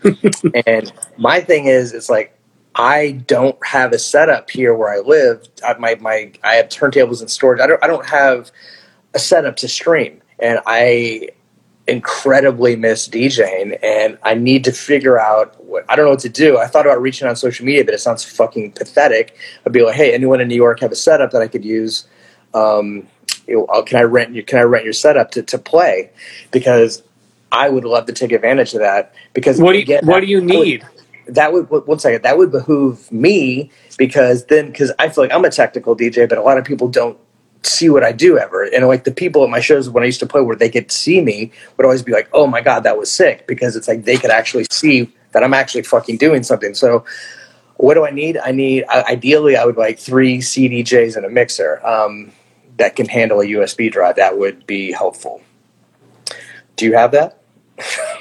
And my thing is, it's like, I don't have a setup here where I live. I have turntables and storage. I don't have a setup to stream, and I incredibly miss DJing, and I need to figure out I don't know what to do. I thought about reaching out on social media, but it sounds fucking pathetic. I'd be like, hey, anyone in New York have a setup that I could use? Can I rent your setup to play? Because I would love to take advantage of that. Because what do you need? That would behoove me, because I feel like I'm a technical DJ, but a lot of people don't see what I do ever. And like the people at my shows when I used to play where they could see me would always be like, oh my God, that was sick, because it's like they could actually see that I'm actually fucking doing something. So what do I need? Ideally I would like 3 CDJs and a mixer that can handle a USB drive. That would be helpful. Do you have that?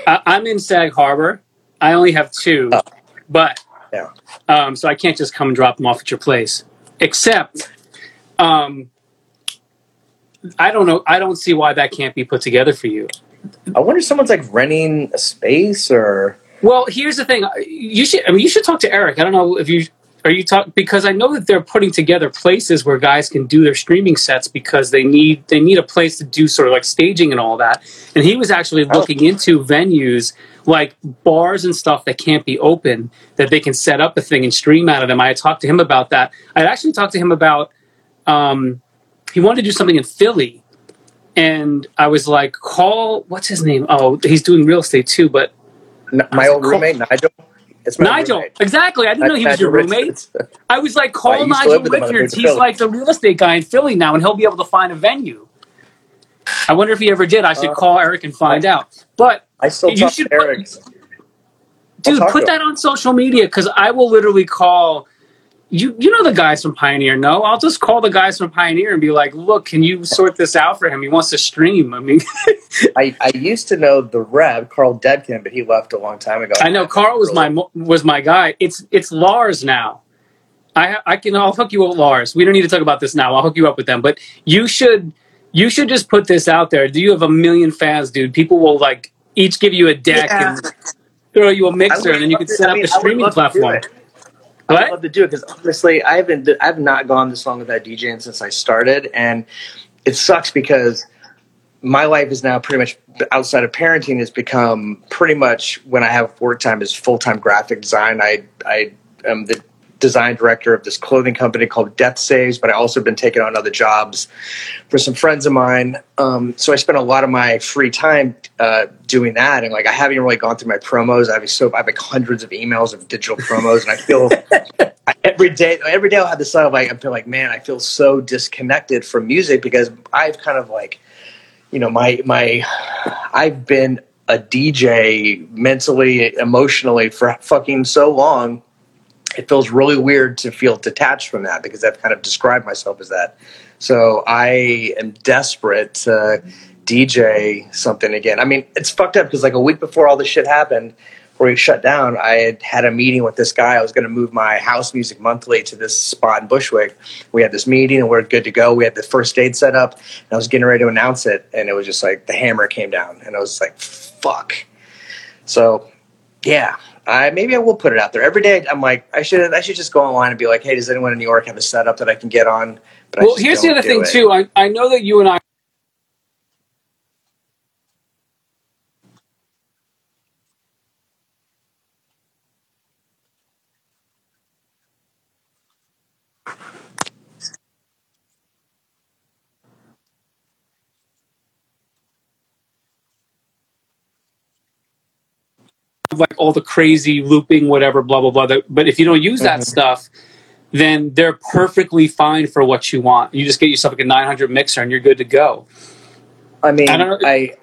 I'm in Sag Harbor. I only have 2, but yeah. So I can't just come and drop them off at your place. Except, I don't know. I don't see why that can't be put together for you. I wonder if someone's like renting a space or. Well, here's the thing. You should talk to Eric. I don't know if because I know that they're putting together places where guys can do their streaming sets, because they need a place to do sort of like staging and all that. And he was actually looking into venues like bars and stuff that can't be open, that they can set up a thing and stream out of them. I talked to him about that. I actually talked to him about, he wanted to do something in Philly. And I was like, call, what's his name? Oh, he's doing real estate too, but. My old roommate, Nigel. It's Nigel, roommate. Exactly. I didn't know he was your roommate. I was like, call Nigel Richards. He's like the real estate guy in Philly now, and he'll be able to find a venue. I wonder if he ever did. I should call Eric and find out. But I still talk to Eric. Dude, put that on social media, because I will literally call. You know the guys from Pioneer, no? I'll just call the guys from Pioneer and be like, look, can you sort this out for him? He wants to stream. I mean, I used to know the Rev, Carl Dedkin, but he left a long time ago. I know Carl was my guy. It's Lars now. I'll hook you up with Lars. We don't need to talk about this now. I'll hook you up with them. But you should just put this out there. Do you have a million fans, dude? People will like each give you a deck and throw you a mixer, and then you can set up a streaming platform. I'd love to do it, because honestly, I've not gone this long without DJing since I started, and it sucks because my life is now pretty much outside of parenting has become pretty much, when I have work time, is full time graphic design. I am the design director of this clothing company called Death Saves, but I also been taking on other jobs for some friends of mine. So I spent a lot of my free time doing that, and like I haven't really gone through my promos. I have like hundreds of emails of digital promos, and I feel every day I'll have this thought of like, I feel like, man, I feel so disconnected from music, because I've kind of like, you know, I've been a DJ mentally, emotionally for fucking so long. It feels really weird to feel detached from that, because I've kind of described myself as that. So I am desperate to DJ something again. I mean, it's fucked up, because like a week before all this shit happened, where we shut down, I had a meeting with this guy. I was going to move my house music monthly to this spot in Bushwick. We had this meeting and we're good to go. We had the first date set up, and I was getting ready to announce it, and it was just like the hammer came down, and I was like, fuck. So yeah. Maybe I will put it out there. Every day I'm like, I should just go online and be like, hey, does anyone in New York have a setup that I can get on? But well, here's the other thing too. I know that you and I. Like all the crazy looping, whatever, blah, blah, blah. But if you don't use that stuff, then they're perfectly fine for what you want. You just get yourself like a 900 mixer and you're good to go. I mean, I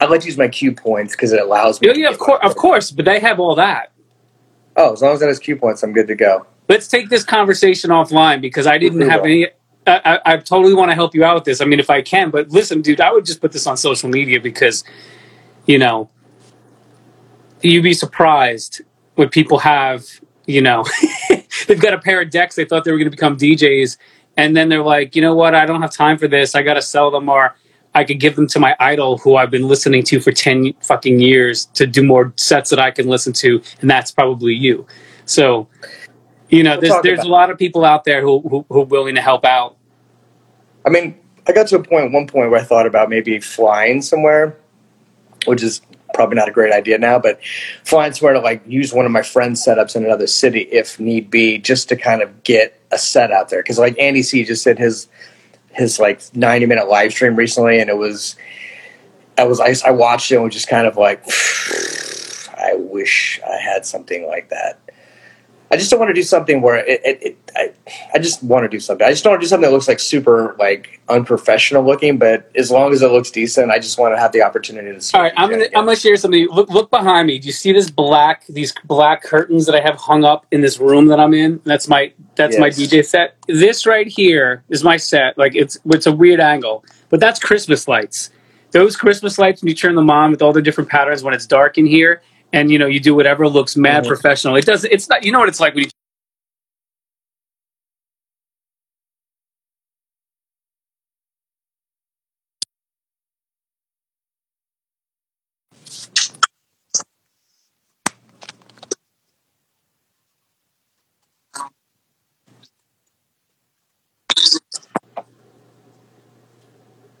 like to use my cue points because it allows me. Yeah, of course, but they have all that. Oh, as long as that has cue points, I'm good to go. Let's take this conversation offline, because I didn't have any. I totally want to help you out with this. I mean, if I can, but listen, dude, I would just put this on social media, because, you know, you'd be surprised what people have, you know, they've got a pair of decks. They thought they were going to become DJs. And then they're like, you know what? I don't have time for this. I got to sell them, or I could give them to my idol who I've been listening to for 10 fucking years to do more sets that I can listen to. And that's probably you. So, you know, there's a lot of people out there who are willing to help out. I mean, I got to a point at one point where I thought about maybe flying somewhere, which is probably not a great idea now, but flying somewhere to like use one of my friends' setups in another city if need be, just to kind of get a set out there. Because like Andy C just did his like 90-minute live stream recently, and it was I watched it and was just kind of like, I wish I had something like that. I just don't want to do something where I just want to do something. I just don't want to do something that looks like super like unprofessional looking, but as long as it looks decent, I just want to have the opportunity to see. All right, I'm gonna share something. Look behind me. Do you see these black curtains that I have hung up in this room that I'm in? That's my DJ set. This right here is my set. Like it's a weird angle, but that's Christmas lights. Those Christmas lights, when you turn them on with all the different patterns when it's dark in here. And, you know, you do whatever looks mad professional. It doesn't, it's not, you know what it's like when you.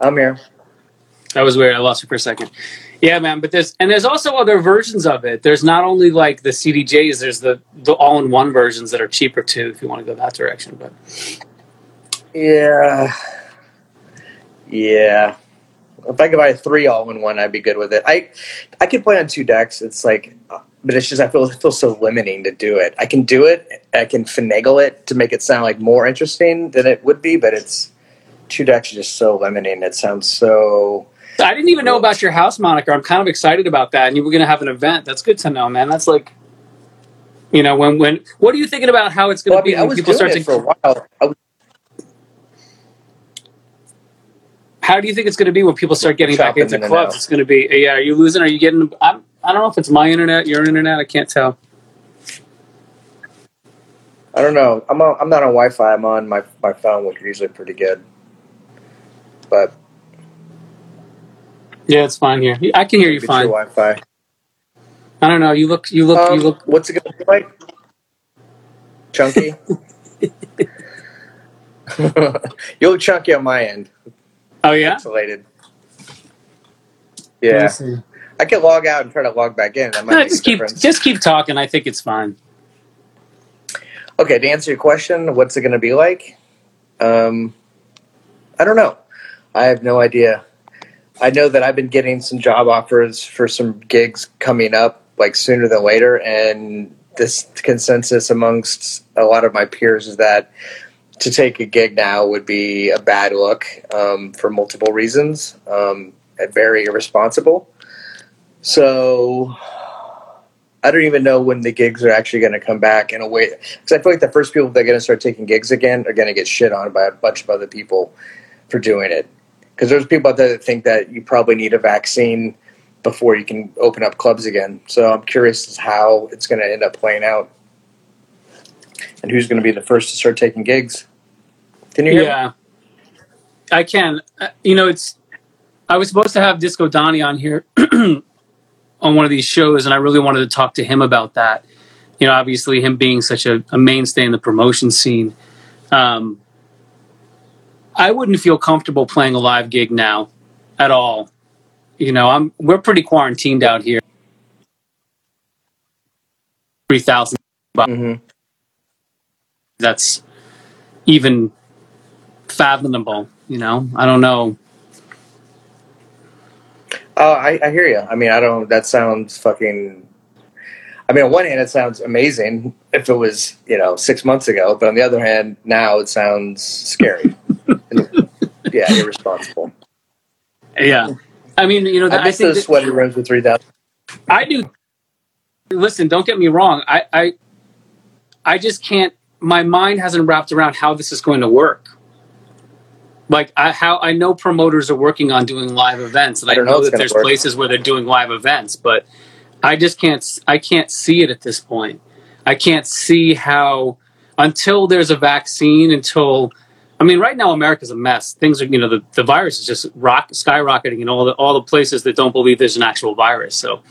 I'm here. That was weird. I lost you for a second. Yeah, man. But there's also other versions of it. There's not only like the CDJs. There's the all-in-one versions that are cheaper too, if you want to go that direction. But yeah. If I could buy 3 all-in-one, I'd be good with it. I could play on 2 decks. It's like, but it's just I feel so limiting to do it. I can do it. I can finagle it to make it sound like more interesting than it would be. But it's 2 decks are just so limiting. It sounds so. I didn't even know about your house moniker. I'm kind of excited about that. And you were going to have an event. That's good to know, man. That's like, you know, when what are you thinking about how it's going to be? I mean, when people start to, for a while. How do you think it's going to be when people start getting back into clubs? It's going to be, yeah. Are you losing? Are you getting? I don't know if it's my internet, your internet. I can't tell. I don't know. I'm not on Wi-Fi. I'm on my phone, which is usually pretty good. But. Yeah, it's fine here. I can hear you fine. Wi-Fi. I don't know. You look. What's it gonna be like? Chunky. You look chunky on my end. Oh yeah. Pixelated. Yeah. I can log out and try to log back in. Just keep talking. I think it's fine. Okay. To answer your question, what's it gonna be like? I don't know. I have no idea. I know that I've been getting some job offers for some gigs coming up, like sooner than later, and this consensus amongst a lot of my peers is that to take a gig now would be a bad look for multiple reasons, and very irresponsible. So I don't even know when the gigs are actually going to come back in a way, because I feel like the first people that are going to start taking gigs again are going to get shit on by a bunch of other people for doing it. Because there's people out there that think that you probably need a vaccine before you can open up clubs again. So I'm curious as how it's going to end up playing out. And who's going to be the first to start taking gigs. Can you hear me? I can. You know, I was supposed to have Disco Donnie on here on one of these shows, and I really wanted to talk to him about that. You know, obviously him being such a mainstay in the promotion scene. I wouldn't feel comfortable playing a live gig now at all. You know, we're pretty quarantined out here. 3,000. Mm-hmm. That's even fathomable, you know? I don't know. I hear you. I mean, that sounds fucking... I mean, on one hand, it sounds amazing if it was, you know, 6 months ago. But on the other hand, now it sounds scary. Yeah, irresponsible. Yeah, I mean, you know, I think those sweaty rooms with 3,000. I do. Listen, don't get me wrong. I just can't. My mind hasn't wrapped around how this is going to work. Like how I know promoters are working on doing live events, and I know that there's places where they're doing live events, but I just can't. I can't see it at this point. I can't see how, until there's a vaccine, until, I mean, right now America's a mess. Things are, you know, the virus is just skyrocketing in all the places that don't believe there's an actual virus. So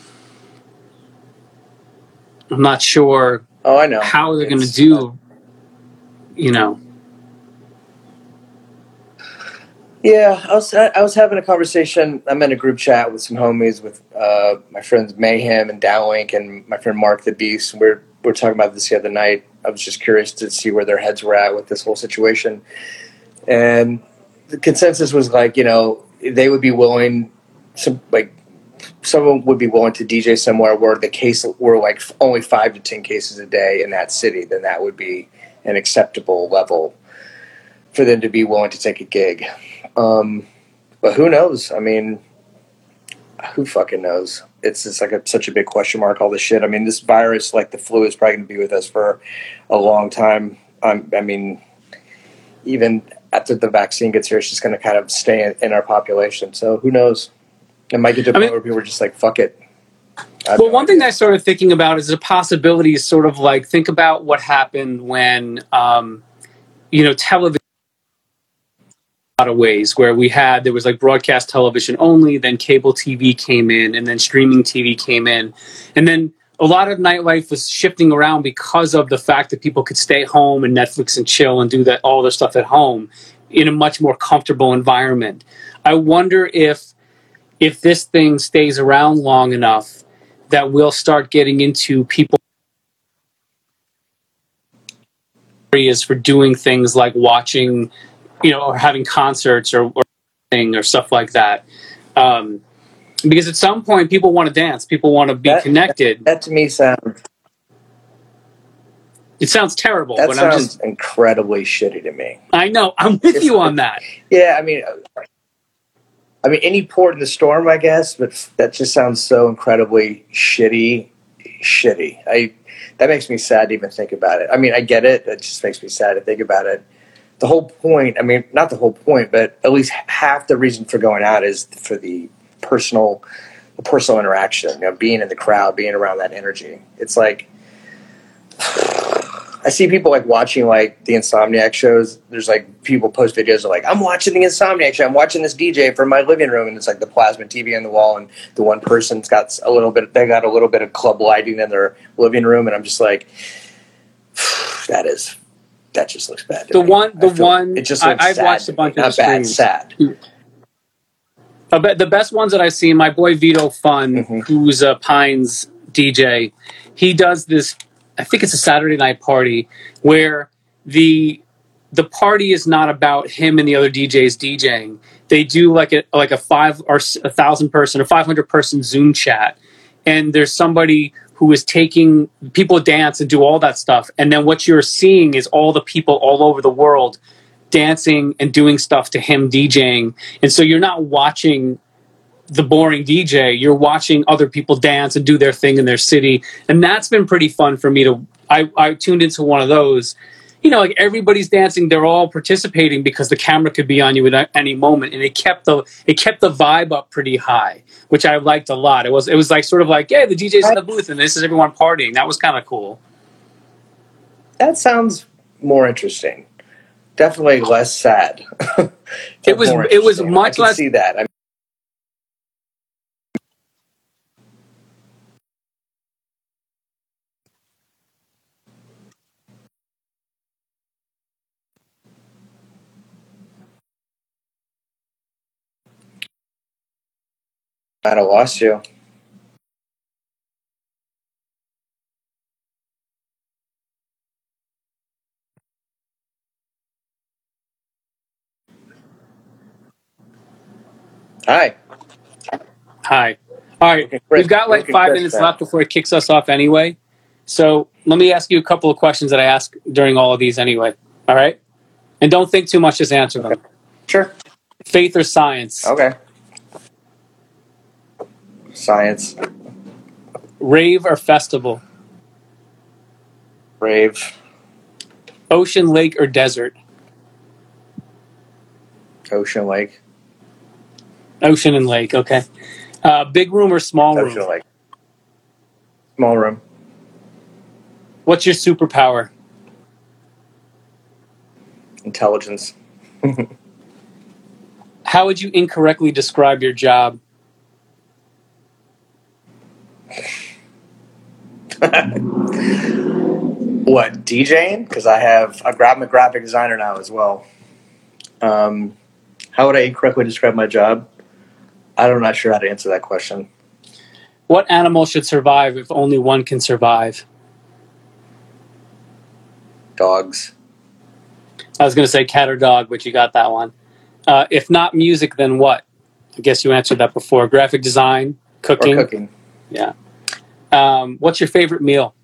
I'm not sure how they're going to do, you know. Yeah, I was having a conversation. I'm in a group chat with some homies, with my friends Mayhem and Dowlink and my friend Mark the Beast. We're talking about this the other night. I was just curious to see where their heads were at with this whole situation. And the consensus was like, you know, they would be willing, someone would be willing to DJ somewhere where the case were like only 5 to 10 cases a day in that city, then that would be an acceptable level for them to be willing to take a gig. But who knows? I mean, who fucking knows? It's just like such a big question mark, all this shit. I mean, this virus, like the flu, is probably going to be with us for a long time. I mean, even after the vaccine gets here, it's just going to kind of stay in our population. So who knows? It might get to a point where people are just like, fuck it. Well, one thing that I started thinking about is the possibility is sort of like, think about what happened when, you know, television, a lot of ways where there was like broadcast television only, then cable TV came in, and then streaming TV came in. And then a lot of nightlife was shifting around because of the fact that people could stay home and Netflix and chill and do that, all their stuff at home in a much more comfortable environment. I wonder if this thing stays around long enough that we'll start getting into people areas for doing things like watching, you know, or having concerts or stuff like that. Because at some point people want to dance, people want to be connected. That to me sounds... It sounds terrible. That sounds incredibly shitty to me. I know. I'm with you on that. Yeah, I mean, any port in the storm, I guess, but that just sounds so incredibly shitty. That makes me sad to even think about it. I mean, I get it. That just makes me sad to think about it. The whole point, I mean, not the whole point, but at least half the reason for going out is for the personal interaction, you know, being in the crowd, being around that energy. It's like, I see people like watching like the Insomniac shows. There's like people post videos of like, I'm watching the Insomniac show. I'm watching this DJ from my living room. And it's like the plasma TV on the wall. And the one person's got a little bit of club lighting in their living room. And I'm just like, that just looks bad. I've watched a bunch of streams. Sad. The best ones that I've seen, my boy Vito Fun, mm-hmm. who's a Pines DJ, he does this, I think it's a Saturday night party where the party is not about him and the other DJs DJing. They do like a 5,000 person or 500 person Zoom chat, and there's somebody who is taking people dance and do all that stuff, and then what you're seeing is all the people all over the world dancing and doing stuff to him DJing, and so you're not watching the boring DJ, you're watching other people dance and do their thing in their city. And that's been pretty fun for me to, I tuned into one of those, you know, like everybody's dancing. They're all participating because the camera could be on you at any moment. And it kept the vibe up pretty high, which I liked a lot. It was like sort of like, yeah, the DJ's in the booth and this is everyone partying. That was kind of cool. That sounds more interesting. Definitely less sad. it was much less. I can see that. I mean, I'd have lost you. Hi. All right. We've got like 5 minutes left before it kicks us off anyway. So let me ask you a couple of questions that I ask during all of these anyway. All right? And don't think too much. Just answer them. Okay. Sure. Faith or science? Okay. Science. Rave or festival? Rave. Ocean, lake, or desert? Ocean, lake. Ocean and lake, okay. Big room or small room? Ocean, lake. Small room. What's your superpower? Intelligence. How would you incorrectly describe your job? What, DJing? Because I'm a graphic designer now as well. How would I incorrectly describe my job? I'm not sure how to answer that question. What animal should survive if only one can survive? Dogs. I was going to say cat or dog, but you got that one. If not music, then what? I guess you answered that before. Graphic design, cooking. Or cooking. Yeah. What's your favorite meal?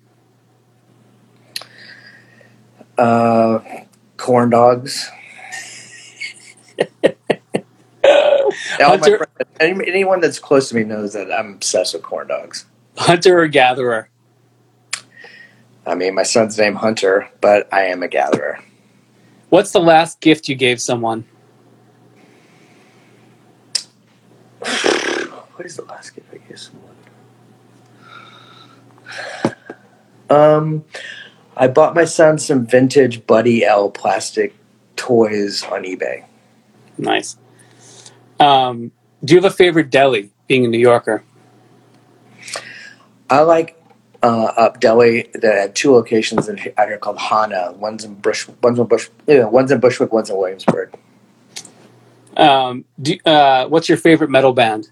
Corn dogs. Anyone that's close to me knows that I'm obsessed with corn dogs. Hunter or gatherer? I mean, my son's named Hunter, but I am a gatherer. What's the last gift you gave someone? What is the last gift I gave someone? I bought my son some vintage Buddy L plastic toys on eBay. Nice. Do you have a favorite deli, being a New Yorker? I like a deli that had two locations out here called Hana. One's in Bushwick, one's in Williamsburg. What's your favorite metal band?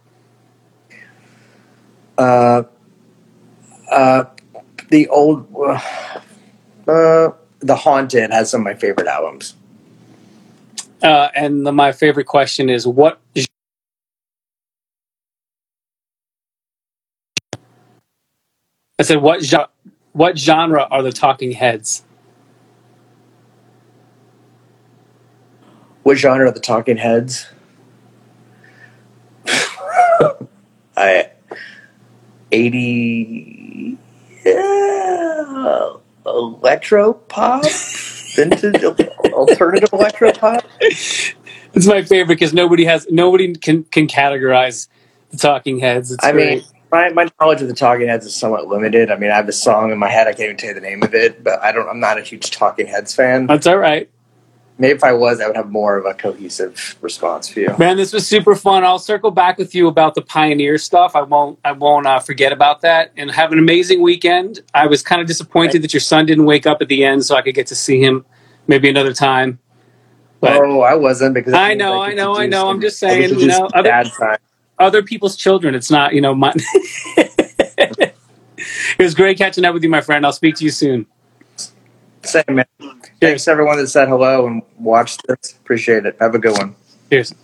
The Haunted has some of my favorite albums. And my favorite question is, what is what genre are the Talking Heads? What genre are the Talking Heads? I 80 electro pop, vintage alternative electro pop. It's my favorite because nobody can categorize the Talking Heads. It's great. My knowledge of the Talking Heads is somewhat limited. I mean, I have a song in my head. I can't even tell you the name of it, but I'm not a huge Talking Heads fan. That's all right. Maybe if I was, I would have more of a cohesive response for you. Man, this was super fun. I'll circle back with you about the Pioneer stuff. I won't forget about that. And have an amazing weekend. I was kind of disappointed that your son didn't wake up at the end so I could get to see him maybe another time. But I wasn't because I know. I'm just saying, bad time. Other people's children. It's not, mine. It was great catching up with you, my friend. I'll speak to you soon. Same, man. Cheers. Thanks, everyone that said hello and watched this. Appreciate it. Have a good one. Cheers.